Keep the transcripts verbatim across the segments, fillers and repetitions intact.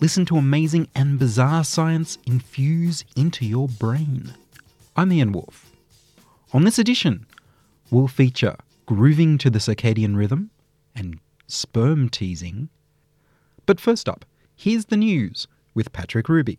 Listen to amazing and bizarre science infuse into your brain. I'm Ian Wolfe. On this edition, we'll feature grooving to the circadian rhythm and sperm teasing. But first up, here's the news with Patrick Ruby.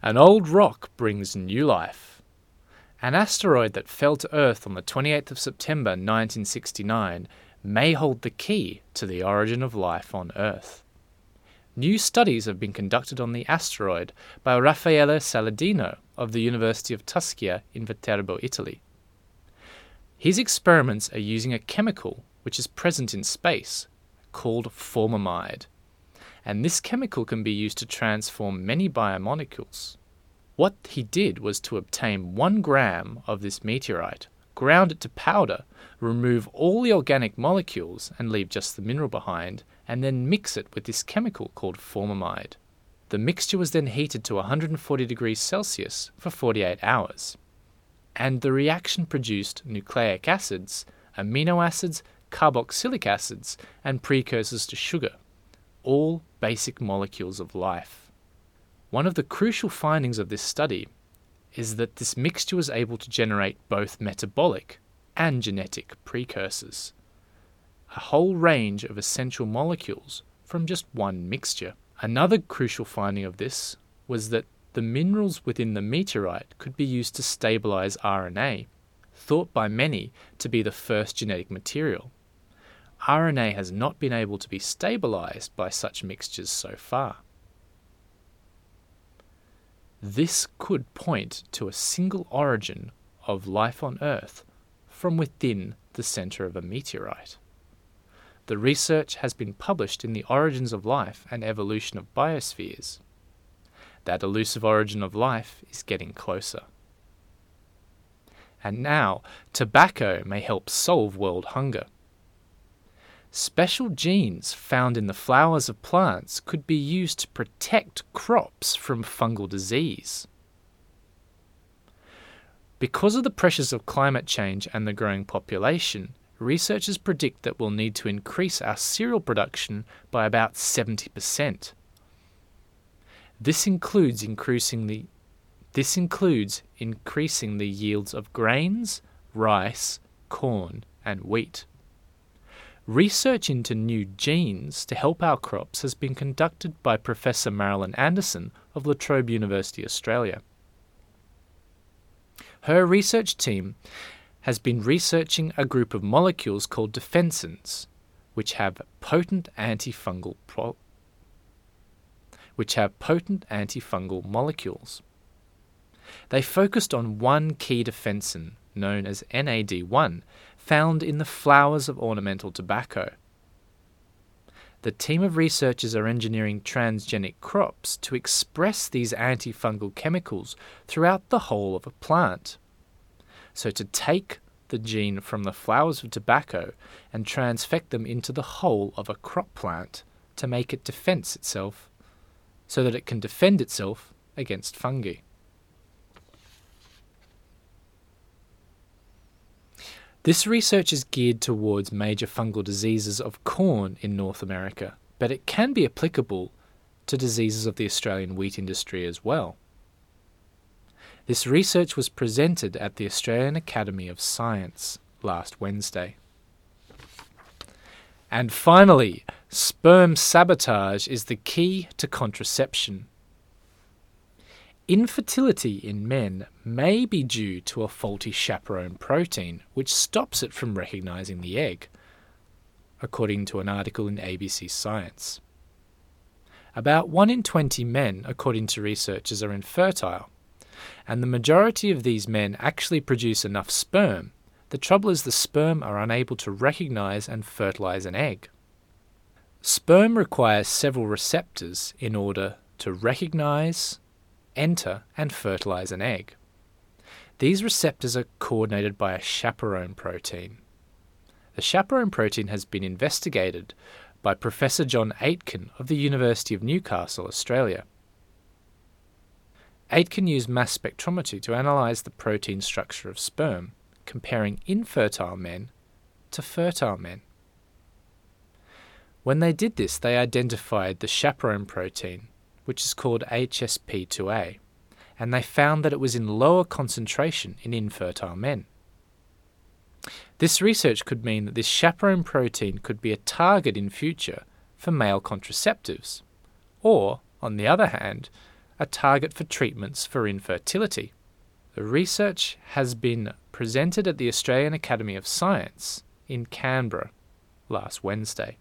An old rock brings new life. An asteroid that fell to Earth on the twenty-eighth of September nineteen sixty-nine may hold the key to the origin of life on Earth. New studies have been conducted on the asteroid by Raffaele Saladino of the University of Tuscia in Viterbo, Italy. His experiments are using a chemical which is present in space called formamide, and this chemical can be used to transform many biomolecules. What he did was to obtain one gram of this meteorite, ground it to powder, remove all the organic molecules and leave just the mineral behind, and then mix it with this chemical called formamide. The mixture was then heated to one hundred forty degrees Celsius for forty-eight hours, and the reaction produced nucleic acids, amino acids, carboxylic acids, and precursors to sugar, all basic molecules of life. One of the crucial findings of this study is that this mixture was able to generate both metabolic and genetic precursors, a whole range of essential molecules from just one mixture. Another crucial finding of this was that the minerals within the meteorite could be used to stabilize R N A, thought by many to be the first genetic material. R N A has not been able to be stabilized by such mixtures so far. This could point to a single origin of life on Earth from within the center of a meteorite. The research has been published in The Origins of Life and Evolution of Biospheres. That elusive origin of life is getting closer. And now, tobacco may help solve world hunger. Special genes found in the flowers of plants could be used to protect crops from fungal disease. Because of the pressures of climate change and the growing population, researchers predict that we'll need to increase our cereal production by about seventy percent. This includes increasing the, this includes increasing the yields of grains, rice, corn, and wheat. Research into new genes to help our crops has been conducted by Professor Marilyn Anderson of La Trobe University, Australia. Her research team has been researching a group of molecules called defensins, which have potent antifungal pro- which have potent antifungal molecules. They focused on one key defensin known as N A D one, found in the flowers of ornamental tobacco. The team of researchers are engineering transgenic crops to express these antifungal chemicals throughout the whole of a plant. So to take the gene from the flowers of tobacco and transfect them into the whole of a crop plant to make it defense itself, so that it can defend itself against fungi. This research is geared towards major fungal diseases of corn in North America, but it can be applicable to diseases of the Australian wheat industry as well. This research was presented at the Australian Academy of Science last Wednesday. And finally, sperm sabotage is the key to contraception. Infertility in men may be due to a faulty chaperone protein, which stops it from recognising the egg, according to an article in A B C Science. About one in twenty men, according to researchers, are infertile, and the majority of these men actually produce enough sperm. The trouble is the sperm are unable to recognize and fertilize an egg. Sperm requires several receptors in order to recognize, enter, and fertilize an egg. These receptors are coordinated by a chaperone protein. The chaperone protein has been investigated by Professor John Aitken of the University of Newcastle, Australia. Aitken used mass spectrometry to analyse the protein structure of sperm, comparing infertile men to fertile men. When they did this, they identified the chaperone protein, which is called H S P two A, and they found that it was in lower concentration in infertile men. This research could mean that this chaperone protein could be a target in future for male contraceptives, or, on the other hand, a target for treatments for infertility. The research has been presented at the Australian Academy of Science in Canberra last Wednesday.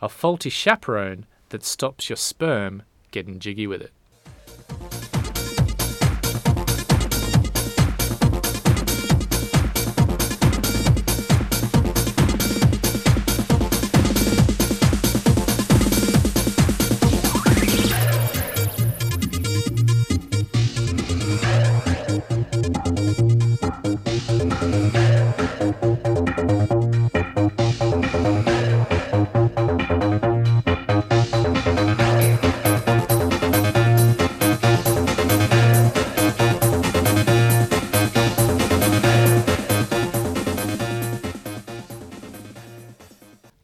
A faulty chaperone that stops your sperm getting jiggy with it.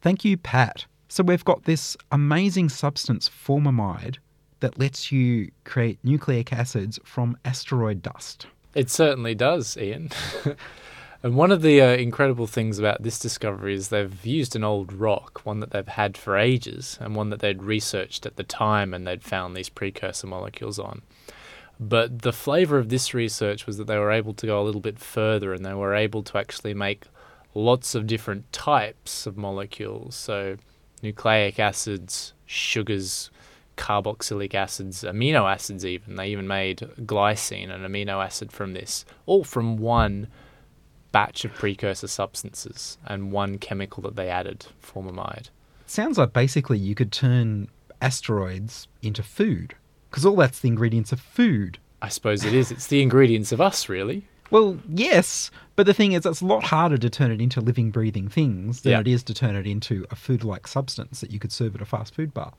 Thank you, Pat. So we've got this amazing substance, formamide, that lets you create nucleic acids from asteroid dust. It certainly does, Ian. And one of the uh, incredible things about this discovery is they've used an old rock, one that they've had for ages, and one that they'd researched at the time and they'd found these precursor molecules on. But the flavour of this research was that they were able to go a little bit further, and they were able to actually make lots of different types of molecules, so nucleic acids, sugars, carboxylic acids, amino acids even. They even made glycine, an amino acid from this, all from one batch of precursor substances and one chemical that they added, formamide. Sounds like basically you could turn asteroids into food, because all that's the ingredients of food. I suppose it is. It's the ingredients of us, really. Well, yes, but the thing is it's a lot harder to turn it into living, breathing things than yeah. it is to turn it into a food-like substance that you could serve at a fast food bar.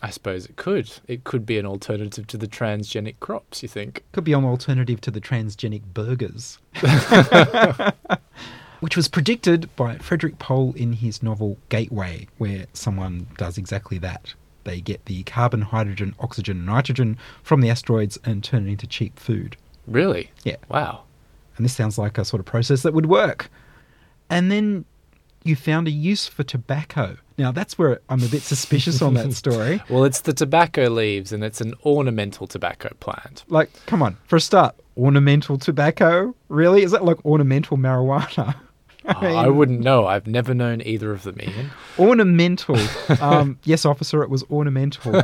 I suppose it could. It could be an alternative to the transgenic crops, you think? Could be an alternative to the transgenic burgers. Which was predicted by Frederick Pohl in his novel Gateway, where someone does exactly that. They get the carbon, hydrogen, oxygen, and nitrogen from the asteroids and turn it into cheap food. Really? Yeah. Wow. And this sounds like a sort of process that would work. And then you found a use for tobacco. Now, that's where I'm a bit suspicious on that story. Well, it's the tobacco leaves, and it's an ornamental tobacco plant. Like, come on, for a start, ornamental tobacco? Really? Is that like ornamental marijuana? I, mean, oh, I wouldn't know. I've never known either of them, Ian. Ornamental. um, yes, officer, it was ornamental.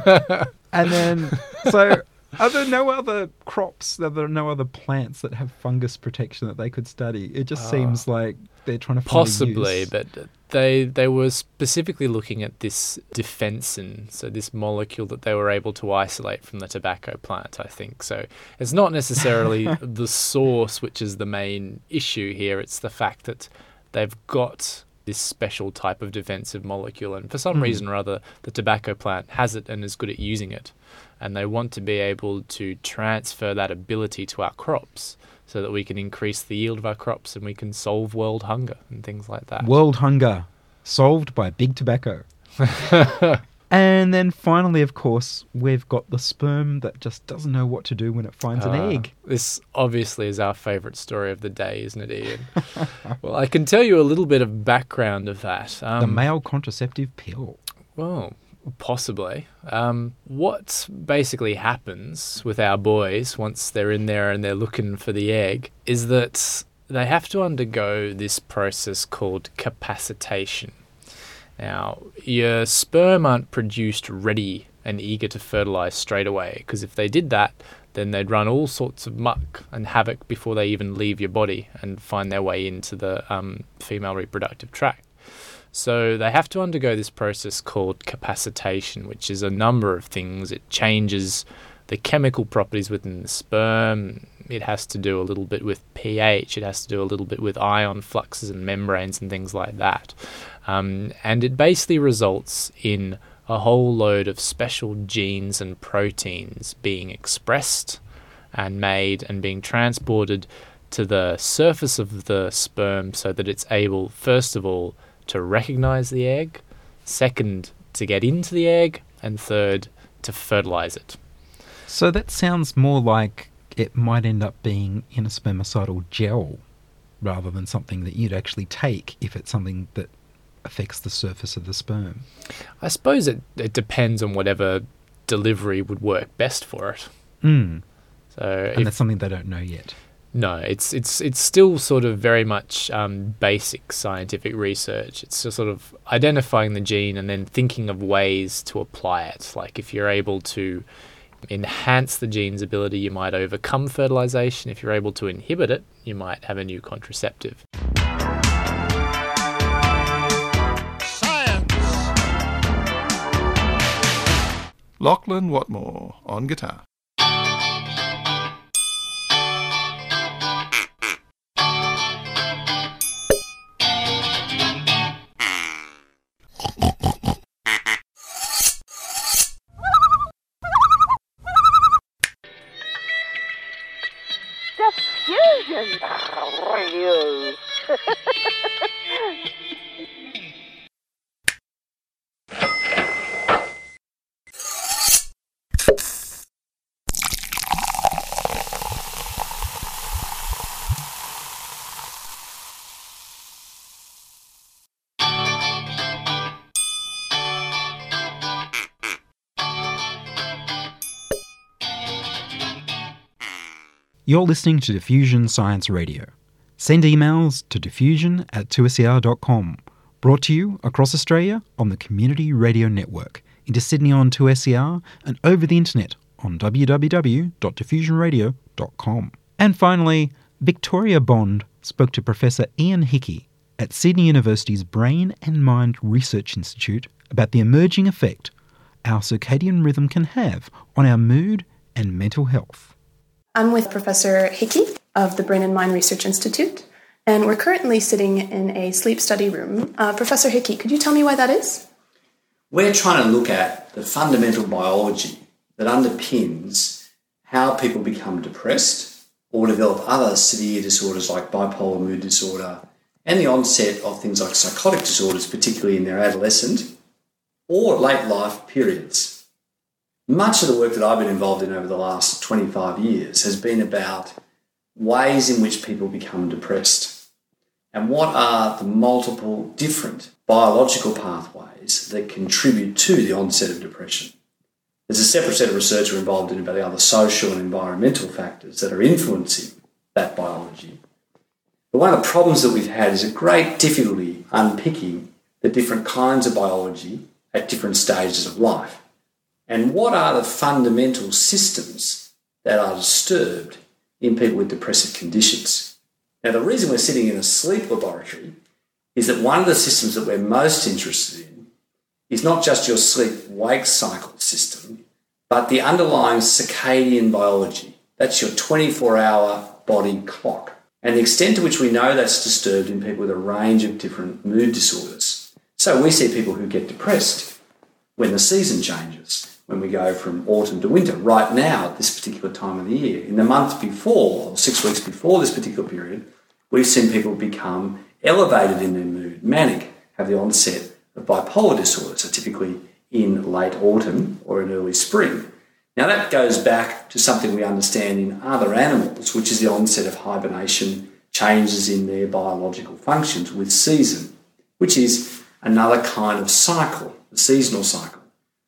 And then, so... Are there no other crops, are there no other plants that have fungus protection that they could study? It just uh, seems like they're trying to find possibly, a use. But they they were specifically looking at this defensin, so this molecule that they were able to isolate from the tobacco plant, I think. So it's not necessarily the source which is the main issue here. It's the fact that they've got this special type of defensive molecule, and for some mm. reason or other, the tobacco plant has it and is good at using it. And they want to be able to transfer that ability to our crops so that we can increase the yield of our crops and we can solve world hunger and things like that. World hunger solved by big tobacco. And then finally, of course, we've got the sperm that just doesn't know what to do when it finds uh, an egg. This obviously is our favourite story of the day, isn't it, Ian? Well, I can tell you a little bit of background of that. Um, the male contraceptive pill. Well... Possibly. Um, what basically happens with our boys once they're in there and they're looking for the egg is that they have to undergo this process called capacitation. Now, your sperm aren't produced ready and eager to fertilise straight away, because if they did that, then they'd run all sorts of muck and havoc before they even leave your body and find their way into the um, female reproductive tract. So they have to undergo this process called capacitation, which is a number of things. It changes the chemical properties within the sperm. It has to do a little bit with pH. It has to do a little bit with ion fluxes and membranes and things like that. Um, and it basically results in a whole load of special genes and proteins being expressed and made and being transported to the surface of the sperm so that it's able, first of all, to recognize the egg, second, to get into the egg, and third, to fertilize it. So that sounds more like it might end up being in a spermicidal gel rather than something that you'd actually take if it's something that affects the surface of the sperm. I suppose it, it depends on whatever delivery would work best for it. Mm. So, and if, that's something they don't know yet. No, it's it's it's still sort of very much um, basic scientific research. It's just sort of identifying the gene and then thinking of ways to apply it. Like if you're able to enhance the gene's ability, you might overcome fertilization. If you're able to inhibit it, you might have a new contraceptive. Science. Lachlan Watmore on guitar. You're listening to Diffusion Science Radio. Send emails to diffusion at two S E R dot com. Brought to you across Australia on the Community Radio Network, into Sydney on two S E R, and over the internet on w w w dot diffusion radio dot com. And finally, Victoria Bond spoke to Professor Ian Hickey at Sydney University's Brain and Mind Research Institute about the emerging effect our circadian rhythm can have on our mood and mental health. I'm with Professor Hickey of the Brain and Mind Research Institute, and we're currently sitting in a sleep study room. Uh, Professor Hickey, could you tell me why that is? We're trying to look at the fundamental biology that underpins how people become depressed or develop other severe disorders like bipolar mood disorder and the onset of things like psychotic disorders, particularly in their adolescent or late life periods. Much of the work that I've been involved in over the last twenty-five years has been about ways in which people become depressed and what are the multiple different biological pathways that contribute to the onset of depression. There's a separate set of research we're involved in about the other social and environmental factors that are influencing that biology. But one of the problems that we've had is a great difficulty unpicking the different kinds of biology at different stages of life. And what are the fundamental systems that are disturbed in people with depressive conditions? Now, the reason we're sitting in a sleep laboratory is that one of the systems that we're most interested in is not just your sleep-wake cycle system, but the underlying circadian biology. That's your twenty-four hour body clock. And the extent to which we know that's disturbed in people with a range of different mood disorders. So we see people who get depressed when the season changes, when we go from autumn to winter, right now at this particular time of the year. In the month before, or six weeks before this particular period, we've seen people become elevated in their mood, manic, have the onset of bipolar disorder, so typically in late autumn or in early spring. Now that goes back to something we understand in other animals, which is the onset of hibernation, changes in their biological functions with season, which is another kind of cycle, the seasonal cycle,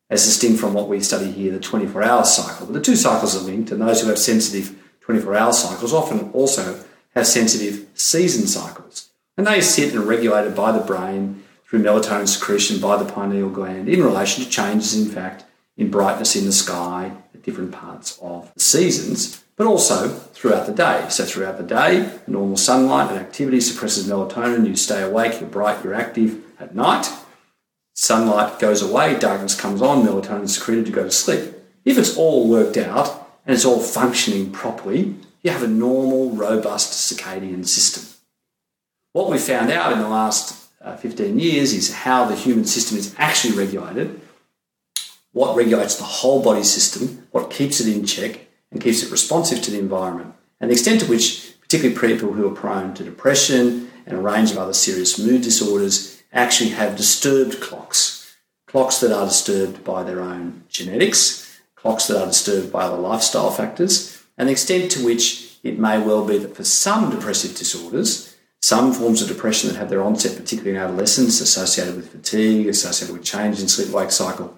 as distinct from what we study here, the twenty-four hour cycle. But the two cycles are linked, and those who have sensitive twenty-four hour cycles often also have sensitive season cycles. And they sit and are regulated by the brain through melatonin secretion by the pineal gland in relation to changes, in fact, in brightness in the sky at different parts of the seasons, but also throughout the day. So throughout the day, normal sunlight and activity suppresses melatonin. You stay awake, you're bright, you're active. At night, sunlight goes away, darkness comes on, melatonin is secreted, to go to sleep. If it's all worked out and it's all functioning properly, you have a normal, robust circadian system. What we found out in the last uh, fifteen years is how the human system is actually regulated, what regulates the whole body system, what keeps it in check and keeps it responsive to the environment, and the extent to which particularly people who are prone to depression and a range of other serious mood disorders actually have disturbed clocks, clocks that are disturbed by their own genetics, clocks that are disturbed by other lifestyle factors, and the extent to which it may well be that for some depressive disorders, some forms of depression that have their onset, particularly in adolescence, associated with fatigue, associated with change in sleep-wake cycle,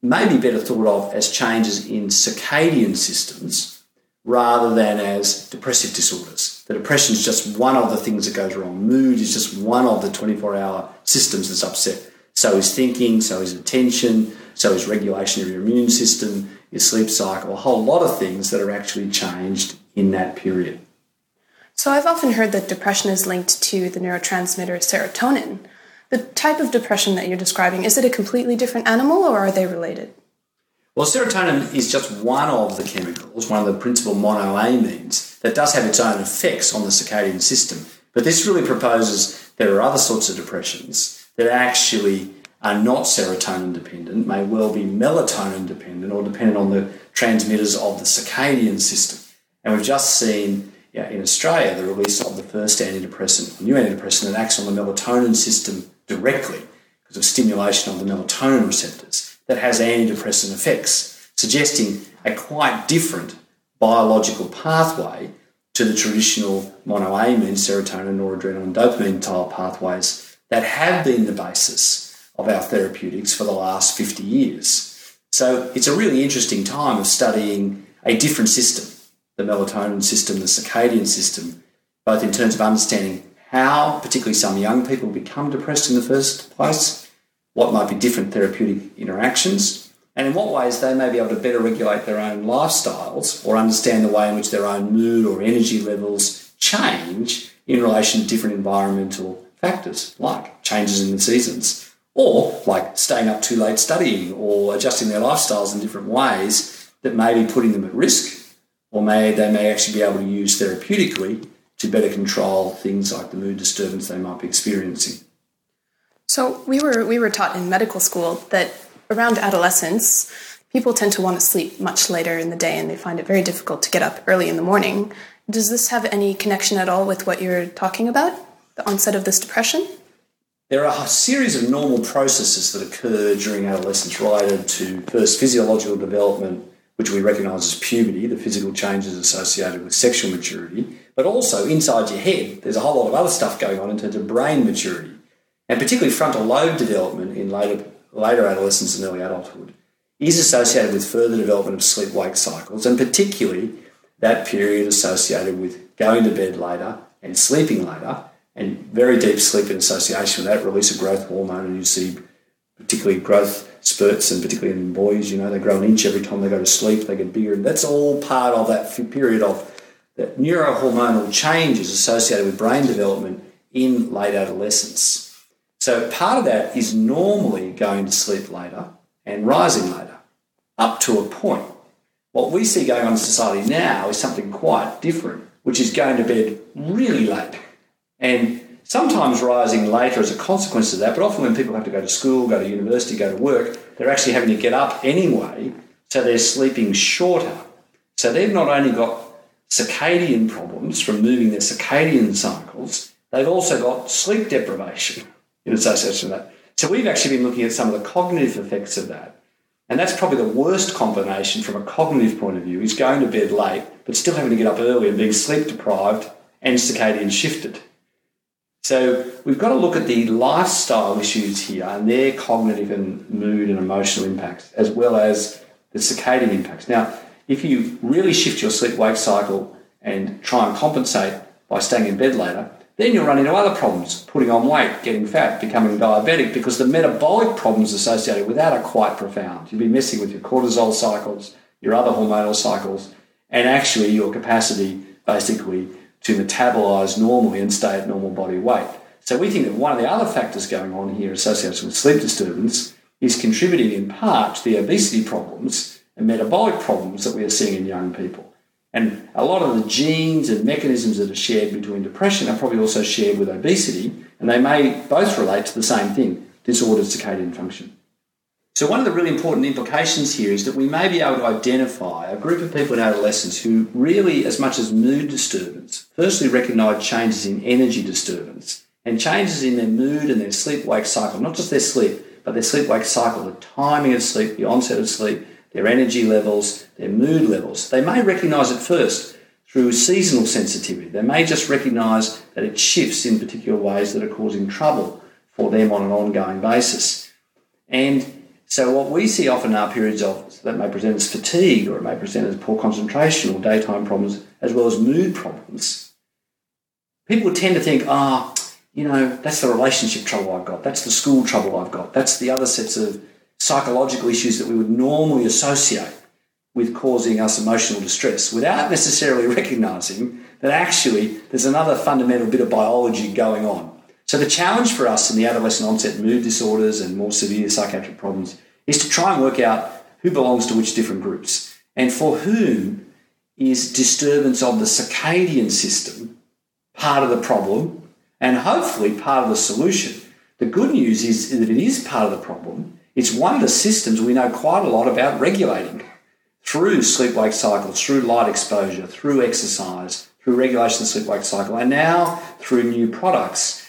may be better thought of as changes in circadian systems rather than as depressive disorders. The depression is just one of the things that goes wrong. Mood is just one of the twenty-four hour systems that's upset. So is thinking, so is attention, so is regulation of your immune system, your sleep cycle, a whole lot of things that are actually changed in that period. So I've often heard that depression is linked to the neurotransmitter serotonin. The type of depression that you're describing, is it a completely different animal or are they related? Well, serotonin is just one of the chemicals, one of the principal monoamines that does have its own effects on the circadian system. But this really proposes there are other sorts of depressions that actually are not serotonin dependent, may well be melatonin dependent or dependent on the transmitters of the circadian system. And we've just seen yeah, in Australia the release of the first antidepressant, new antidepressant that acts on the melatonin system directly because of stimulation of the melatonin receptors that has antidepressant effects, suggesting a quite different biological pathway to the traditional monoamine, serotonin, noradrenaline, dopamine type pathways that have been the basis of our therapeutics for the last fifty years. So it's a really interesting time of studying a different system, the melatonin system, the circadian system, both in terms of understanding how particularly some young people become depressed in the first place, what might be different therapeutic interactions, and in what ways they may be able to better regulate their own lifestyles or understand the way in which their own mood or energy levels change in relation to different environmental factors, like changes in the seasons, or like staying up too late studying or adjusting their lifestyles in different ways that may be putting them at risk, or may they may actually be able to use therapeutically to better control things like the mood disturbance they might be experiencing. So we were we were taught in medical school that around adolescence, people tend to want to sleep much later in the day and they find it very difficult to get up early in the morning. Does this have any connection at all with what you're talking about, the onset of this depression? There are a series of normal processes that occur during adolescence related to first physiological development, which we recognise as puberty, the physical changes associated with sexual maturity, but also inside your head, there's a whole lot of other stuff going on in terms of brain maturity, and particularly frontal lobe development in later later adolescence and early adulthood is associated with further development of sleep-wake cycles, and particularly that period associated with going to bed later and sleeping later, and very deep sleep in association with that release of growth hormone, and you see particularly growth spurts, and particularly in boys, you know, they grow an inch every time they go to sleep, they get bigger, and that's all part of that period of that neurohormonal changes associated with brain development in late adolescence. So part of that is normally going to sleep later and rising later, up to a point. What we see going on in society now is something quite different, which is going to bed really late and sometimes rising later as a consequence of that, but often when people have to go to school, go to university, go to work, they're actually having to get up anyway, so they're sleeping shorter. So they've not only got circadian problems from moving their circadian cycles, they've also got sleep deprivation in association with that. So we've actually been looking at some of the cognitive effects of that. And that's probably the worst combination from a cognitive point of view, is going to bed late but still having to get up early and being sleep deprived and circadian shifted. So we've got to look at the lifestyle issues here and their cognitive and mood and emotional impacts, as well as the circadian impacts. Now, if you really shift your sleep-wake cycle and try and compensate by staying in bed later, Then you'll run into other problems, putting on weight, getting fat, becoming diabetic, because the metabolic problems associated with that are quite profound. You'll be messing with your cortisol cycles, your other hormonal cycles, and actually your capacity, basically, to metabolize normally and stay at normal body weight. So we think that one of the other factors going on here associated with sleep disturbance is contributing in part to the obesity problems and metabolic problems that we are seeing in young people. And a lot of the genes and mechanisms that are shared between depression are probably also shared with obesity, and they may both relate to the same thing, disordered circadian function. So one of the really important implications here is that we may be able to identify a group of people in adolescence who really, as much as mood disturbance, firstly recognise changes in energy disturbance and changes in their mood and their sleep-wake cycle, not just their sleep, but their sleep-wake cycle, the timing of sleep, the onset of sleep, their energy levels, their mood levels. They may recognise it first through seasonal sensitivity. They may just recognise that it shifts in particular ways that are causing trouble for them on an ongoing basis. And so what we see often are periods of that may present as fatigue, or it may present as poor concentration or daytime problems, as well as mood problems. People tend to think, ah, oh, you know, that's the relationship trouble I've got. That's the school trouble I've got. That's the other sets of psychological issues that we would normally associate with causing us emotional distress, without necessarily recognising that actually there's another fundamental bit of biology going on. So the challenge for us in the adolescent onset mood disorders and more severe psychiatric problems is to try and work out who belongs to which different groups, and for whom is disturbance of the circadian system part of the problem and hopefully part of the solution. The good news is that it is part of the problem. It's one of the systems we know quite a lot about regulating through sleep-wake cycles, through light exposure, through exercise, through regulation of the sleep-wake cycle, and now through new products,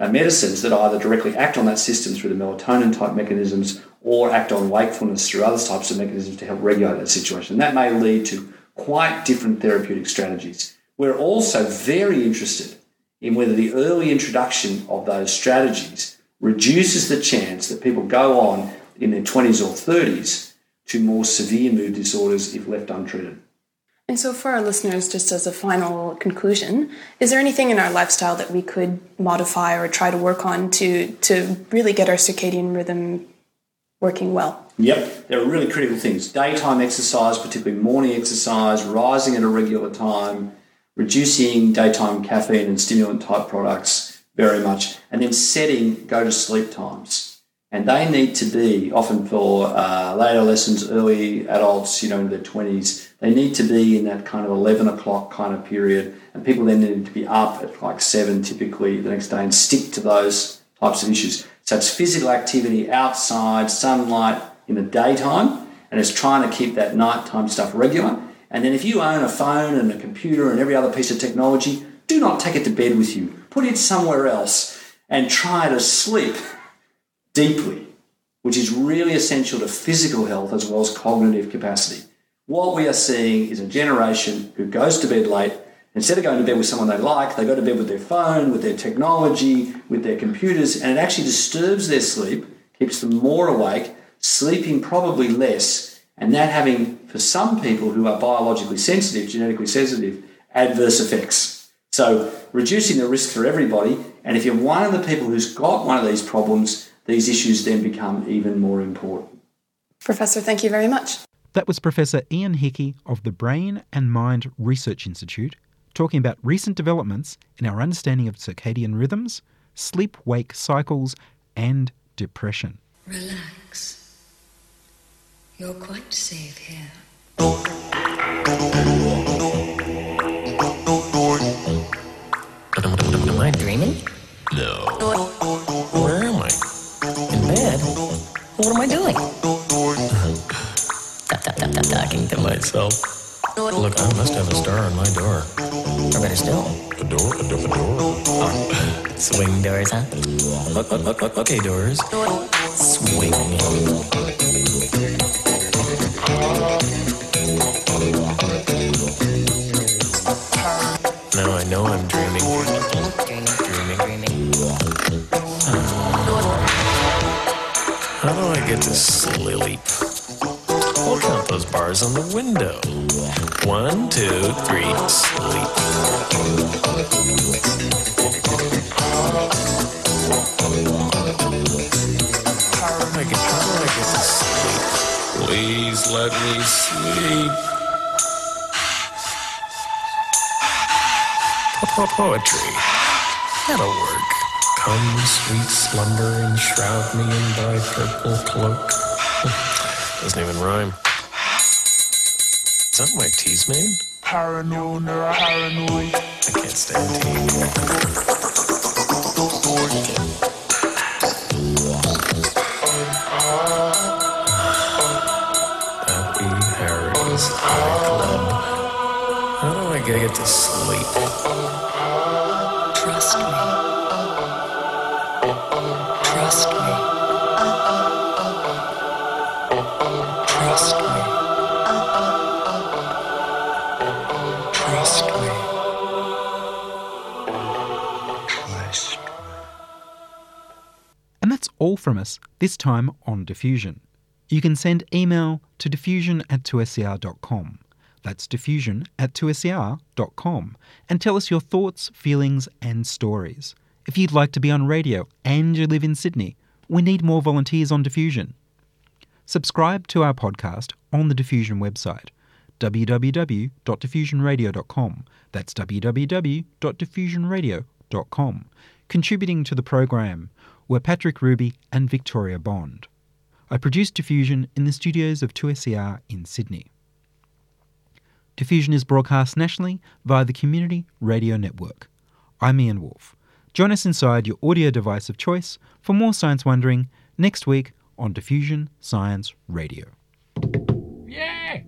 uh, medicines that either directly act on that system through the melatonin-type mechanisms or act on wakefulness through other types of mechanisms to help regulate that situation. And that may lead to quite different therapeutic strategies. We're also very interested in whether the early introduction of those strategies reduces the chance that people go on in their twenties or thirties to more severe mood disorders if left untreated. And so for our listeners, just as a final conclusion, is there anything in our lifestyle that we could modify or try to work on to, to really get our circadian rhythm working well? Yep, there are really critical things. Daytime exercise, particularly morning exercise, rising at a regular time, reducing daytime caffeine and stimulant-type products, very much, and then setting go-to-sleep times. And they need to be, often for uh, late adolescents, early adults, you know, in their twenties, they need to be in that kind of eleven o'clock kind of period, and people then need to be up at like seven typically the next day and stick to those types of issues. So it's physical activity outside, sunlight in the daytime, and it's trying to keep that nighttime stuff regular. And then if you own a phone and a computer and every other piece of technology, do not take it to bed with you. Put it somewhere else and try to sleep deeply, which is really essential to physical health as well as cognitive capacity. What we are seeing is a generation who goes to bed late. Instead of going to bed with someone they like, they go to bed with their phone, with their technology, with their computers, and it actually disturbs their sleep, keeps them more awake, sleeping probably less, and that having, for some people who are biologically sensitive, genetically sensitive, adverse effects. So reducing the risk for everybody, and if you're one of the people who's got one of these problems, these issues then become even more important. Professor, thank you very much. That was Professor Ian Hickey of the Brain and Mind Research Institute talking about recent developments in our understanding of circadian rhythms, sleep-wake cycles and depression. Relax. You're quite safe here. Am I dreaming? No. Where am I? In bed? What am I doing? Talking to myself. Look, I must have a star on my door. Or better still. A door? A door? A door? Oh. Swing doors, huh? Look, look, look, look. Okay, doors. Swing. Now I know I'm dreaming. How do I get to sleep? We'll count those bars on the window. One, two, three, sleep. How do I get, how do I get to sleep? Please let me sleep. Poetry. That'll work. Come, sweet slumber, and shroud me in thy purple cloak. Doesn't even rhyme. Is that my tea's made? Paranoid, paranoid. I can't stand tea. Happy Harry's High Club. How do I get to sleep? Trust me. Trust me. Trust me. Trust me. Trust me. And that's all from us, this time on Diffusion. You can send email to diffusion at two S E R dot com. That's diffusion at two S E R dot com, and tell us your thoughts, feelings and stories. If you'd like to be on radio and you live in Sydney, we need more volunteers on Diffusion. Subscribe to our podcast on the Diffusion website, w w w dot diffusion radio dot com. That's w w w dot diffusion radio dot com, contributing to the program. We're Patrick Ruby and Victoria Bond. I produce Diffusion in the studios of two S E R in Sydney. Diffusion is broadcast nationally via the Community Radio Network. I'm Ian Wolfe. Join us inside your audio device of choice for more science wondering next week on Diffusion Science Radio. Yeah!